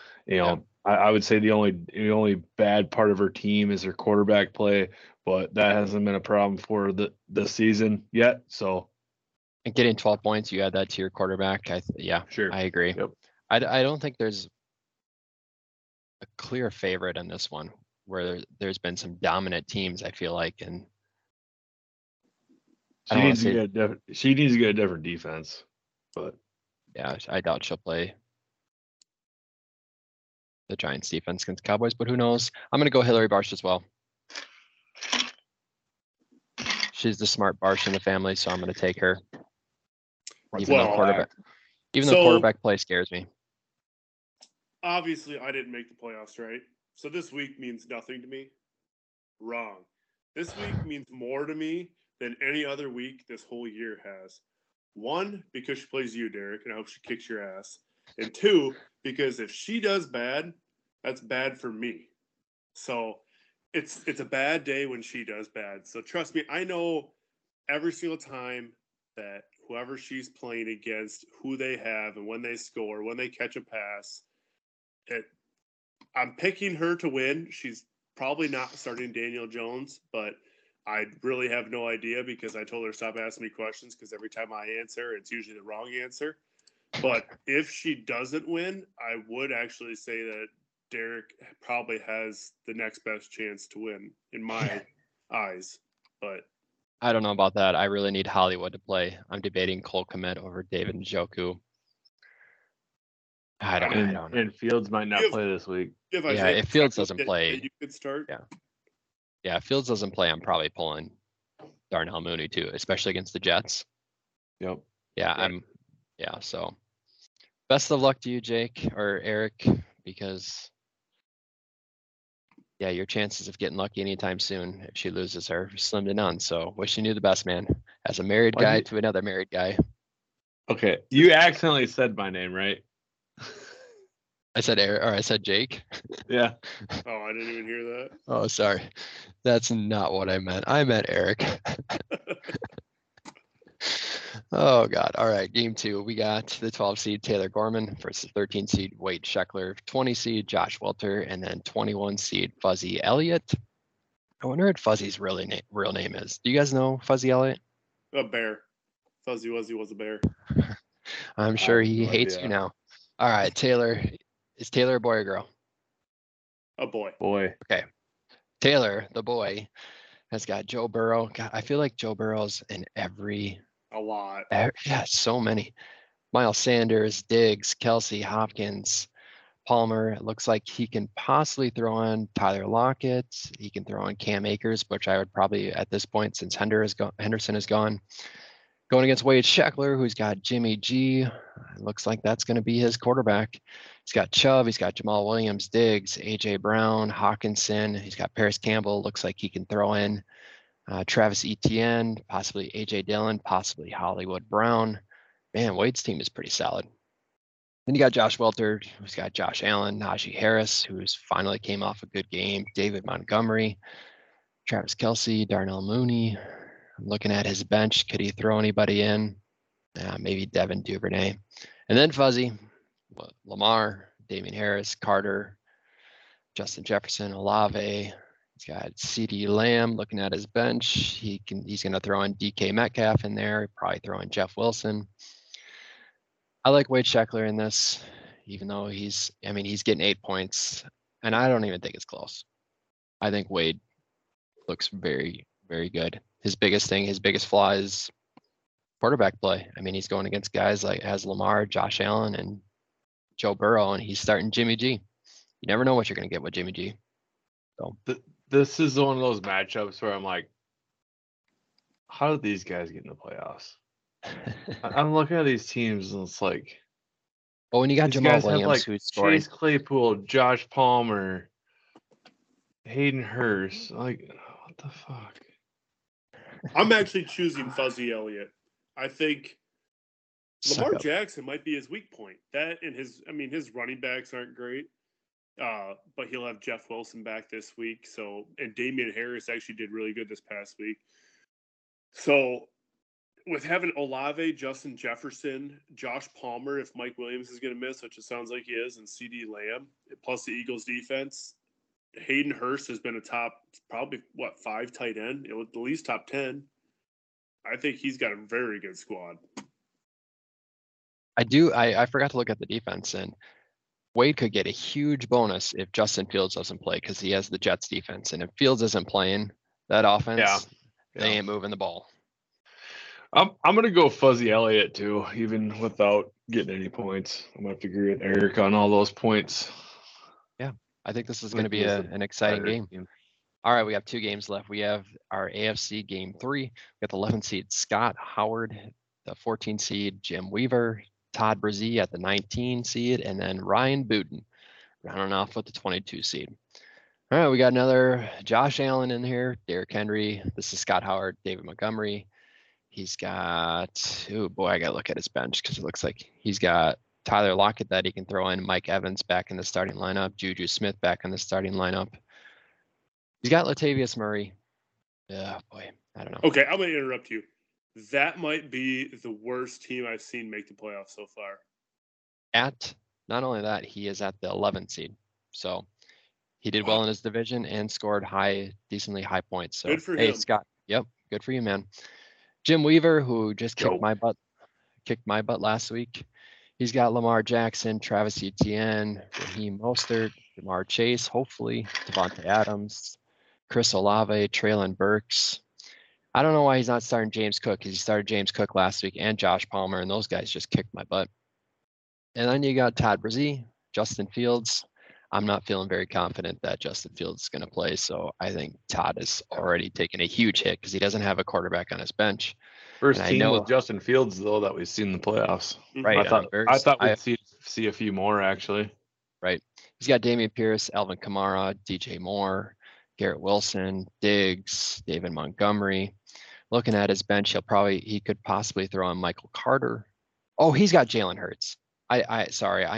I would say the only bad part of her team is her quarterback play, but that hasn't been a problem for the season yet. So, and getting 12 points, you add that to your quarterback. Sure. I agree. Yep. I don't think there's a clear favorite in this one where there's been some dominant teams, I feel like, and she needs to get a different defense, but yeah, I doubt she'll play the Giants defense against the Cowboys, but who knows? I'm going to go Hillary Barsh as well. She's the smart Barsh in the family, so I'm going to take her. Even though quarterback play scares me. Obviously, I didn't make the playoffs, right? So this week means nothing to me. Wrong. This week means more to me than any other week this whole year has. One, because she plays you, Derek, and I hope she kicks your ass. And two, because if she does bad, that's bad for me. So it's a bad day when she does bad. So trust me, I know every single time that whoever she's playing against, who they have, and when they score, when they catch a pass, I'm picking her to win. She's probably not starting Daniel Jones, but I really have no idea because I told her stop asking me questions because every time I answer, it's usually the wrong answer. But if she doesn't win, I would actually say that Derek probably has the next best chance to win in my eyes. But I don't know about that. I really need Hollywood to play. I'm debating Cole Kmet over David Njoku. I don't know. And Fields might not play this week. If Fields doesn't play, you could start. Yeah, if Fields doesn't play, I'm probably pulling Darnell Mooney too, especially against the Jets. Yep. So best of luck to you, Jake or Eric, because your chances of getting lucky anytime soon if she loses are slim to none. So wishing you the best, man. As a married guy to another married guy. Okay. You accidentally said my name, right? I said Eric, or I said Jake. Yeah. Oh, I didn't even hear that. Oh, sorry. That's not what I meant. I meant Eric. Oh, God. All right. Game two. We got the 12 seed Taylor Gorman versus 13 seed Wade Scheckler, 20 seed Josh Welter, and then 21 seed Fuzzy Elliott. I wonder what Fuzzy's real name is. Do you guys know Fuzzy Elliott? A bear. Fuzzy Wuzzy was a bear. I'm sure he hates you now. All right. Taylor. Is Taylor a boy or girl? A boy. Boy. Okay. Taylor, the boy, has got Joe Burrow. God, I feel like Joe Burrow's in every. A lot. Yeah, so many. Miles Sanders, Diggs, Kelsey, Hopkins, Palmer. It looks like he can possibly throw on Tyler Lockett. He can throw on Cam Akers, which I would probably at this point, since Henderson is gone. Going against Wade Scheckler, who's got Jimmy G. It looks like that's going to be his quarterback. He's got Chubb. He's got Jamal Williams, Diggs, A.J. Brown, Hawkinson. He's got Paris Campbell. Looks like he can throw in Travis Etienne, possibly A.J. Dillon, possibly Hollywood Brown. Man, Wade's team is pretty solid. Then you got Josh Welter, who's got Josh Allen, Najee Harris, who's finally came off a good game, David Montgomery, Travis Kelce, Darnell Mooney. I'm looking at his bench. Could he throw anybody in? Maybe Devin Duvernay. And then Fuzzy, Lamar, Damian Harris, Carter, Justin Jefferson, Olave. He's got CeeDee Lamb looking at his bench. He's going to throw in DK Metcalf in there. He'll probably throw in Jeff Wilson. I like Wade Scheckler in this, even though he's getting 8 points, and I don't even think it's close. I think Wade looks very, very good. His biggest flaw is quarterback play. I mean, he's going against guys like Lamar, Josh Allen, and Joe Burrow, and he's starting Jimmy G. You never know what you're going to get with Jimmy G. So this is one of those matchups where I'm like, how did these guys get in the playoffs? I'm looking at these teams and it's like, oh, and you got Jamal Williams, who's scoring. Chase Claypool, Josh Palmer, Hayden Hurst. Like, what the fuck? I'm actually choosing Fuzzy Elliott. I think Lamar Jackson might be his weak point. That and his running backs aren't great. But he'll have Jeff Wilson back this week. So, and Damian Harris actually did really good this past week. So, with having Olave, Justin Jefferson, Josh Palmer, if Mike Williams is going to miss, which it sounds like he is, and CeeDee Lamb, plus the Eagles' defense, Hayden Hurst has been a top, probably, 5 tight end, at least top 10. I think he's got a very good squad. I do. I forgot to look at the defense, and Wade could get a huge bonus if Justin Fields doesn't play because he has the Jets' defense, and if Fields isn't playing, that offense, they ain't moving the ball. I'm going to go Fuzzy Elliott, too, even without getting any points. I'm going to have to agree with Eric on all those points. Yeah, I think this is going to be an exciting game. All right, we have 2 games left. We have our AFC Game 3. We got the 11 seed Scott Howard, the 14 seed Jim Weaver, Todd Brzee at the 19 seed, and then Ryan Buden rounding off with the 22 seed. All right, we got another Josh Allen in here, Derrick Henry. This is Scott Howard, David Montgomery. He's got, I got to look at his bench because it looks like he's got Tyler Lockett that he can throw in, Mike Evans back in the starting lineup, Juju Smith back in the starting lineup. He's got Latavius Murray. Yeah, boy, I don't know. Okay, I'm going to interrupt you. That might be the worst team I've seen make the playoffs so far. Not only that, he is at the 11th seed. So he did well in his division and scored decently high points. So, good for him. Scott. Yep, good for you, man. Jim Weaver, who just kicked my butt last week. He's got Lamar Jackson, Travis Etienne, Raheem Mostert, Jamar Chase, hopefully, Devontae Adams, Chris Olave, Treylon Burks. I don't know why he's not starting James Cook, because he started James Cook last week and Josh Palmer, and those guys just kicked my butt. And then you got Todd Brzee, Justin Fields. I'm not feeling very confident that Justin Fields is going to play, so I think Todd has already taken a huge hit because he doesn't have a quarterback on his bench. First team with Justin Fields, though, that we've seen in the playoffs. Right. I thought we'd see a few more, actually. Right. He's got Damian Pierce, Alvin Kamara, DJ Moore, Garrett Wilson, Diggs, David Montgomery. Looking at his bench, he could possibly throw in Michael Carter. Oh, he's got Jalen Hurts. I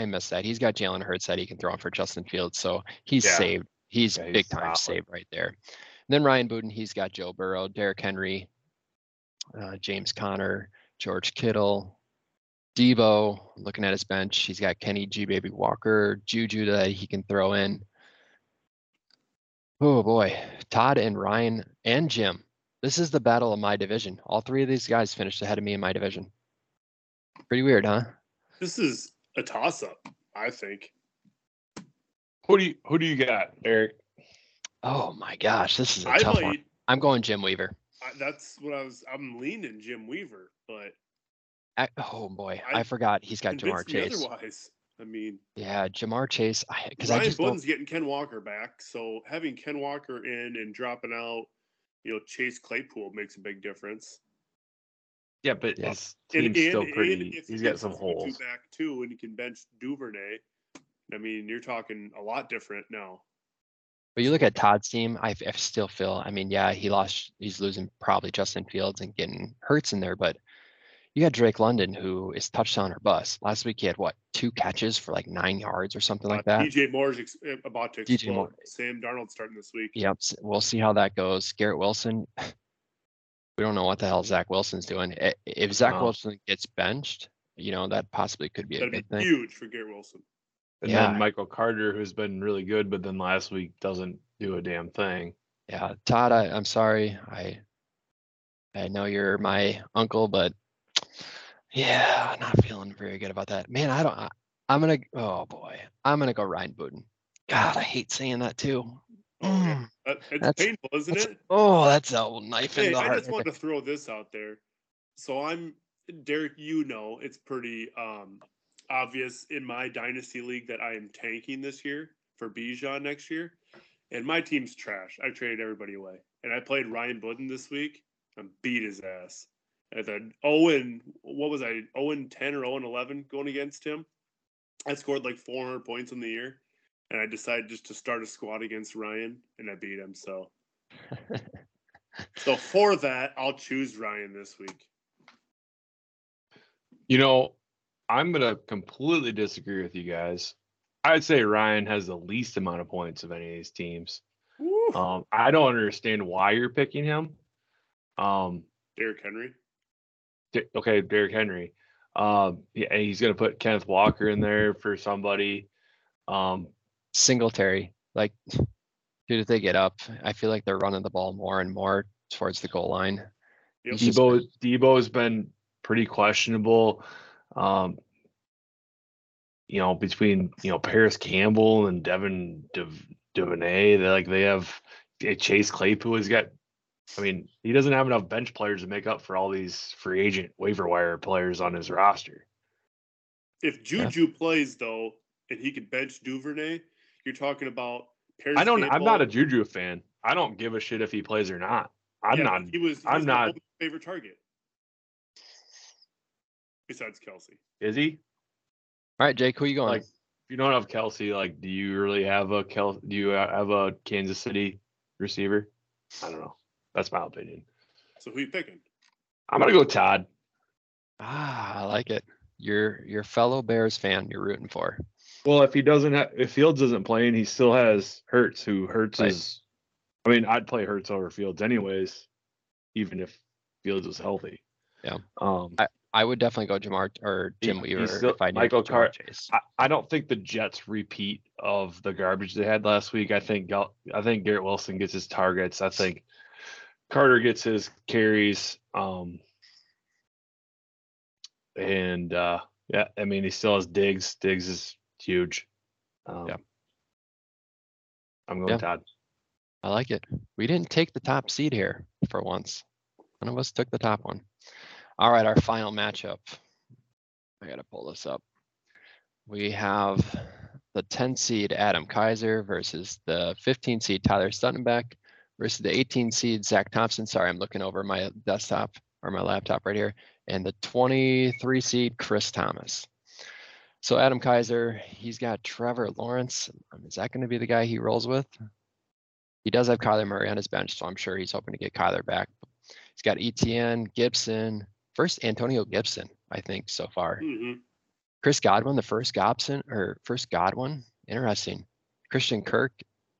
missed that. He's got Jalen Hurts that he can throw in for Justin Fields, so he's saved. He's big time saved right there. And then Ryan Buden, he's got Joe Burrow, Derrick Henry, James Conner, George Kittle, Debo. Looking at his bench, he's got Kenny G Baby Walker, Juju that he can throw in. Oh boy, Todd and Ryan and Jim. This is the battle of my division. All 3 of these guys finished ahead of me in my division. Pretty weird, huh? This is a toss-up, I think. Who do you got, Eric? Oh my gosh, this is a tough one. I'm going Jim Weaver. I'm leaning Jim Weaver, but I forgot he's got Jamar Chase. Otherwise, Jamar Chase. Ryan Button's getting Ken Walker back, so having Ken Walker in and dropping out, Chase Claypool makes a big difference. Yeah, but his team's still pretty. He's got some holes. Back too, and he can bench Duvernay. I mean, you're talking a lot different now. But you look at Todd's team, I still feel, I mean, yeah, he's losing probably Justin Fields and getting Hurts in there, but you got Drake London, who is touchdown or bust. Last week he had, 2 catches for 9 yards or something like that. DJ Moore's about to explode. Sam Darnold's starting this week. Yep, we'll see how that goes. Garrett Wilson, we don't know what the hell Zach Wilson's doing. If Zach Wilson gets benched, that possibly could be a good thing. That'd be huge for Garrett Wilson. And then Michael Carter, who's been really good, but then last week doesn't do a damn thing. Yeah, Todd, I'm sorry. I know you're my uncle, but yeah, not feeling very good about that. Man, I'm going to go Ryan Booten. God, I hate saying that too. Oh, that's painful, isn't it? Oh, that's a knife in the heart. I just wanted to throw this out there. So I'm, Derek, it's pretty obvious in my dynasty league that I am tanking this year for Bijan next year, and my team's trash. I've traded everybody away, and I played Ryan Booten this week. I beat his ass at the 0-10 or 0-11 going against him. I scored 400 points in the year, and I decided just to start a squad against Ryan, and I beat him. So, so for that, I'll choose Ryan this week. I'm going to completely disagree with you guys. I'd say Ryan has the least amount of points of any of these teams. I don't understand why you're picking him. Derrick Henry. Derrick Henry. And he's going to put Kenneth Walker in there for somebody. Singletary. Dude, if they get up, I feel like they're running the ball more and more towards the goal line. Yep. Debo's been pretty questionable. Between Paris Campbell and Devin Duvernay, they have Chase Claypool. He's got, he doesn't have enough bench players to make up for all these free agent waiver wire players on his roster. If Juju plays though, and he could bench Duvernay, you're talking about Paris. I'm not a Juju fan. I don't give a shit if he plays or not. I'm not. He was not my favorite target. Besides Kelsey. Is he? All right, Jake, who are you going? If you don't have Kelsey, do you really have a do you have a Kansas City receiver? I don't know. That's my opinion. So who are you picking? I'm gonna go Todd. I like it. Your fellow Bears fan you're rooting for. Well, if Fields isn't playing, he still has Hurts, I'd play Hurts over Fields anyways, even if Fields was healthy. Yeah. I would definitely go Jamar or Jim Weaver if I knew Michael Carter. I don't think the Jets repeat of the garbage they had last week. I think Garrett Wilson gets his targets. I think Carter gets his carries. He still has Diggs. Diggs is huge. I'm going Todd. I like it. We didn't take the top seed here for once. None of us took the top one. All right, our final matchup. I got to pull this up. We have the 10 seed Adam Kaiser versus the 15 seed Tyler Stuntenbeck versus the 18 seed Zach Thompson. Sorry, I'm looking over my desktop or my laptop right here. And the 23 seed Chris Thomas. So Adam Kaiser, he's got Trevor Lawrence. Is that going to be the guy he rolls with? He does have Kyler Murray on his bench, so I'm sure he's hoping to get Kyler back. He's got Etienne, Gibson. First Antonio Gibson, I think, so far. Mm-hmm. Chris Godwin, the first Godwin. Interesting. Christian Kirk.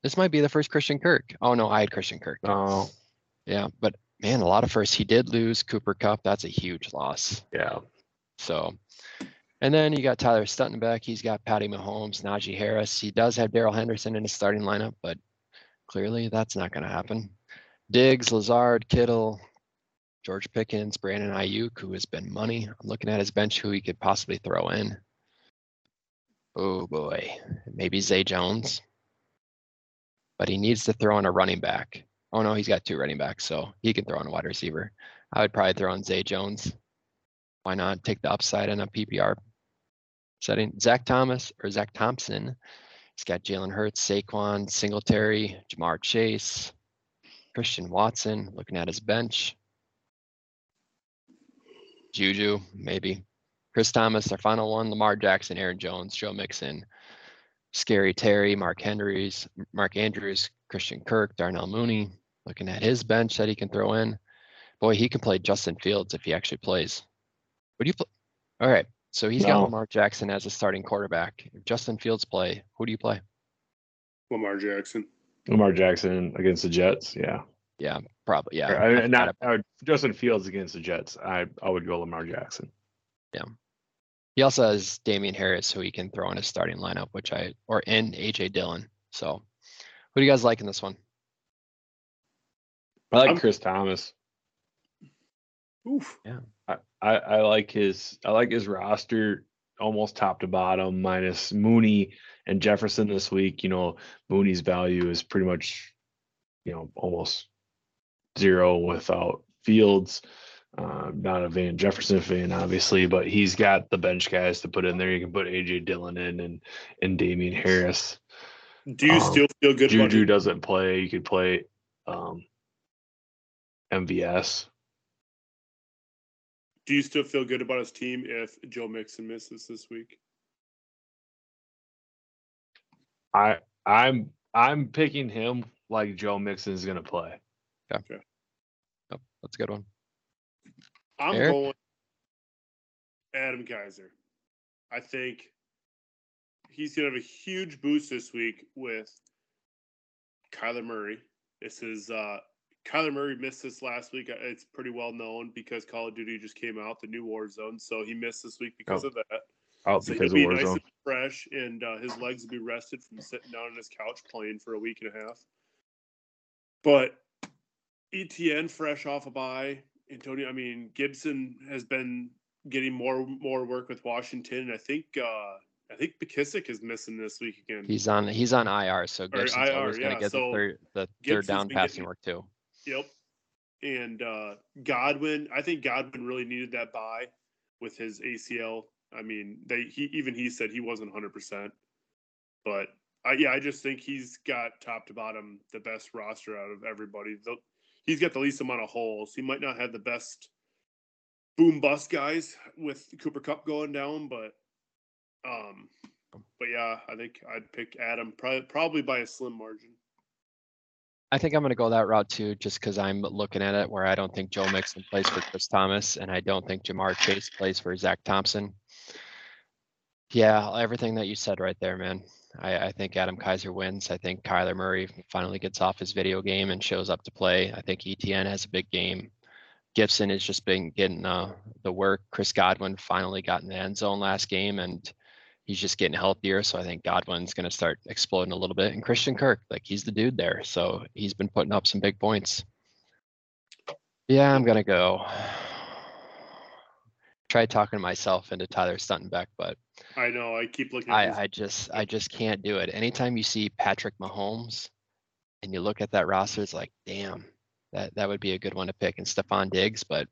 This might be the first Christian Kirk. Oh, no, I had Christian Kirk. Oh. Yeah, but, man, a lot of firsts. He did lose Cooper Kupp. That's a huge loss. Yeah. So, and then you got Tyler Stuntenbeck. He's got Patty Mahomes, Najee Harris. He does have Darrell Henderson in his starting lineup, but clearly that's not going to happen. Diggs, Lazard, Kittle, George Pickens, Brandon Ayuk, who has been money. I'm looking at his bench, who he could possibly throw in. Oh, boy. Maybe Zay Jones. But he needs to throw in a running back. Oh, no, he's got 2 running backs, so he can throw in a wide receiver. I would probably throw in Zay Jones. Why not take the upside in a PPR setting? Zach Thompson. He's got Jalen Hurts, Saquon, Singletary, Jamar Chase, Christian Watson. Looking at his bench. Juju, maybe. Chris Thomas, our final one. Lamar Jackson, Aaron Jones, Joe Mixon, Scary Terry, Mark Andrews, Christian Kirk, Darnell Mooney. Looking at his bench that he can throw in. Boy, he can play Justin Fields if he actually plays. Would you play? All right. So he's got Lamar Jackson as a starting quarterback. If Justin Fields play, who do you play? Lamar Jackson. Lamar Jackson against the Jets. Yeah. Yeah, probably. Yeah. Justin Fields against the Jets. I would go Lamar Jackson. Yeah. He also has Damian Harris, who he can throw in his starting lineup, and AJ Dillon. So who do you guys like in this one? I like Chris Thomas. Oof. Yeah. I like his roster almost top to bottom, minus Mooney and Jefferson this week. You know, Mooney's value is pretty much, almost zero without Fields. Not a Van Jefferson fan, obviously, but he's got the bench guys to put in there. You can put AJ Dillon in and Damian Harris. Do you still feel good? Juju doesn't play. You could play MVS. Do you still feel good about his team if Joe Mixon misses this week? I'm picking him like Joe Mixon is going to play. Okay. Yep, that's a good one. I'm going Adam Kaiser. I think he's going to have a huge boost this week with Kyler Murray. This is Kyler Murray missed this last week. It's pretty well known because Call of Duty just came out, the new Warzone, so he missed this week because of that. So because he'll be nice and fresh, and his legs will be rested from sitting down on his couch playing for a week and a half. But ETN fresh off a bye. Gibson has been getting more work with Washington. And I think McKissick is missing this week again. He's on IR, so Gibson's always going to get the third down passing work too. Yep. And Godwin, I think Godwin really needed that bye with his ACL. He said he wasn't 100%. But I just think he's got top to bottom the best roster out of everybody. He's got the least amount of holes. He might not have the best boom bust guys with Cooper Kupp going down, but yeah, I think I'd pick Adam probably by a slim margin. I think I'm going to go that route too, just because I'm looking at it where I don't think Joe Mixon plays for Chris Thomas, and I don't think Jamar Chase plays for Zach Thompson. Yeah, everything that you said right there, man. I think Adam Kaiser wins. I think Kyler Murray finally gets off his video game and shows up to play. I think ETN has a big game. Gibson has just been getting the work. Chris Godwin finally got in the end zone last game, and he's just getting healthier. So I think Godwin's going to start exploding a little bit. And Christian Kirk, he's the dude there. So he's been putting up some big points. Yeah, I'm going to go. Tried talking myself into Tyler Stuntenbeck, but I know I keep looking. I just can't do it. Anytime you see Patrick Mahomes, and you look at that roster, it's like, damn, that would be a good one to pick. And Stephon Diggs, but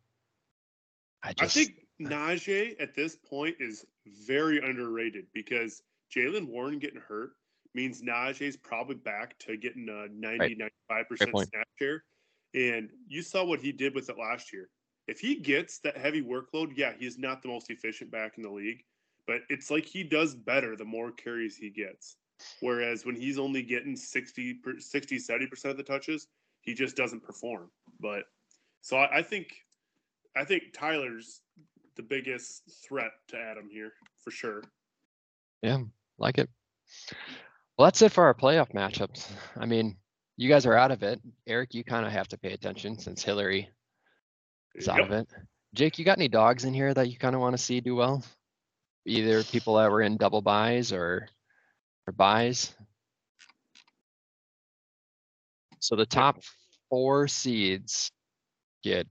I think Najee at this point is very underrated because Jalen Warren getting hurt means Najee's probably back to getting a 90-95% snap share, and you saw what he did with it last year. If he gets that heavy workload, yeah, he's not the most efficient back in the league, but it's like he does better the more carries he gets. Whereas when he's only getting 60-70% of the touches, he just doesn't perform. But so I think Tyler's the biggest threat to Adam here for sure. Yeah, like it. Well, that's it for our playoff matchups. You guys are out of it. Eric, you kind of have to pay attention since Hillary is out of it. Jake, you got any dogs in here that you kind of want to see do well? Either people that were in double buys or buys. So the top four seeds get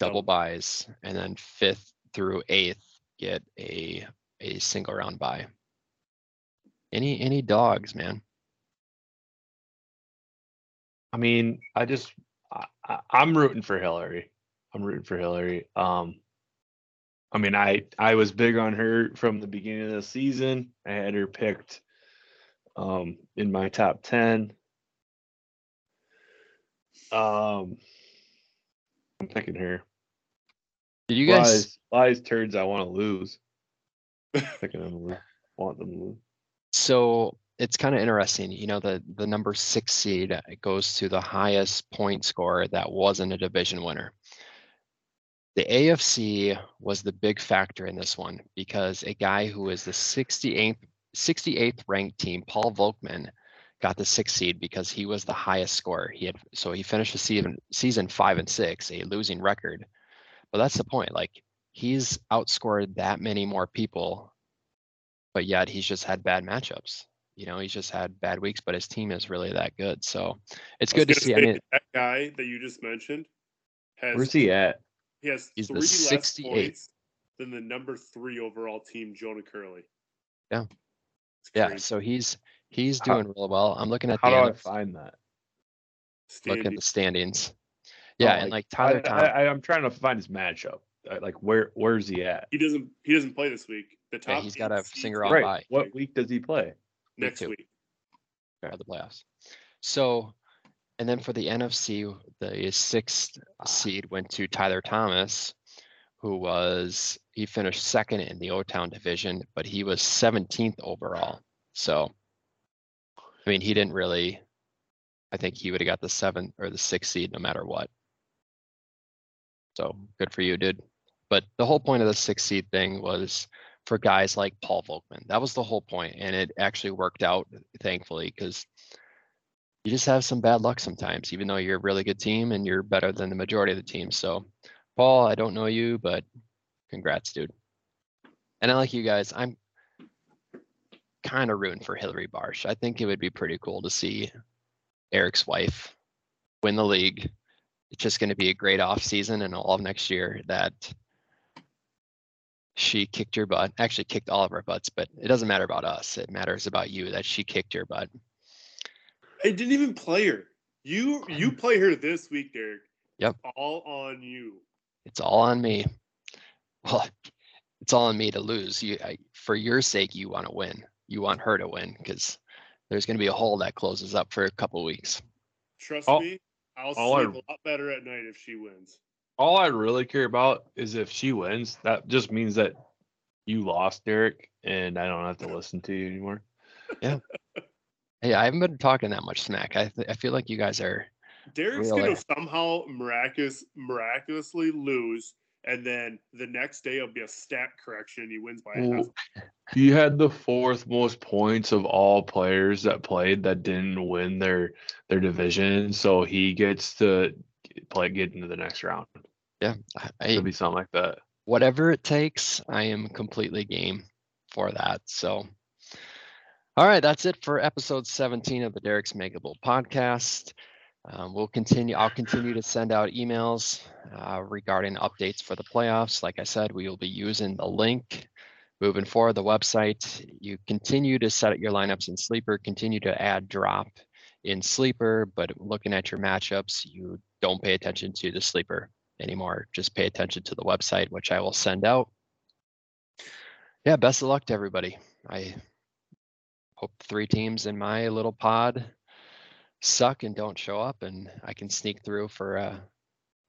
double buys, and then fifth through eighth get a single round buy. Any dogs, man? I'm rooting for Hillary. I was big on her from the beginning of the season. I had her picked in my top 10. I'm picking her. Did you guys lies turds? I want to lose. I want them to lose. So it's kind of interesting, you know, the number 6 seed goes to the highest point scorer that wasn't a division winner. The AFC was the big factor in this one because a guy who is the 68th ranked team, Paul Volkman, got the 6th seed because he was the highest scorer. He finished the season 5-6, a losing record. But that's the point. Like, he's outscored that many more people, but yet he's just had bad matchups. You know, he's just had bad weeks, but his team is really that good. So it's good to see. I mean, that guy that you just mentioned, where's he at? He has 3 less points than the number 3 overall team, Jonah Curley. Yeah. Yeah. So he's doing real well. I'm looking at how do I find that? Look at the standings. Yeah, and like Tyler Thompson. I'm trying to find his matchup. Like where's he at? He doesn't play this week. The top he's got a finger on bye. What week does he play? Next week. Okay. The playoffs. So and then for the NFC, the 6th seed went to Tyler Thomas, who finished 2nd in the O-Town division, but he was 17th overall. So, I mean, he didn't really, I think he would have got the 7th or the 6th seed no matter what. So good for you, dude. But the whole point of the 6th seed thing was for guys like Paul Volkman. That was the whole point, and it actually worked out, thankfully, because you just have some bad luck sometimes, even though you're a really good team and you're better than the majority of the team. So, Paul, I don't know you, but congrats, dude. And I like you guys. I'm kind of rooting for Hillary Barsh. I think it would be pretty cool to see Eric's wife win the league. It's just going to be a great off season and all of next year that she kicked your butt. Actually, kicked all of our butts, but it doesn't matter about us. It matters about you that she kicked your butt. I didn't even play her. You play her this week, Derek. Yep. It's all on you. It's all on me. Well, it's all on me to lose. For your sake, you want to win. You want her to win because there's going to be a hole that closes up for a couple weeks. Trust me, I'll sleep a lot better at night if she wins. All I really care about is if she wins. That just means that you lost, Derek, and I don't have to listen to you anymore. Yeah. Hey, I haven't been talking that much smack. I feel like you guys are. Derek's going to somehow miraculously lose, and then the next day it'll be a stat correction, and he wins by a half. You had the 4th most points of all players that played that didn't win their division, so he gets to get into the next round. Yeah. It'll be something like that. Whatever it takes, I am completely game for that, so. All right, that's it for episode 17 of the Derek's Makeable podcast. We'll continue. I'll continue to send out emails regarding updates for the playoffs. Like I said, we will be using the link moving forward, the website. You continue to set up your lineups in Sleeper, continue to add drop in Sleeper, but looking at your matchups, you don't pay attention to the Sleeper anymore. Just pay attention to the website, which I will send out. Yeah, best of luck to everybody. I hope 3 teams in my little pod suck and don't show up, and I can sneak through for a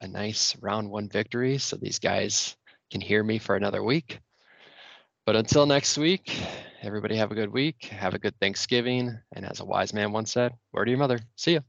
nice round 1 victory so these guys can hear me for another week. But until next week, everybody have a good week, have a good Thanksgiving, and as a wise man once said, word to your mother. See ya.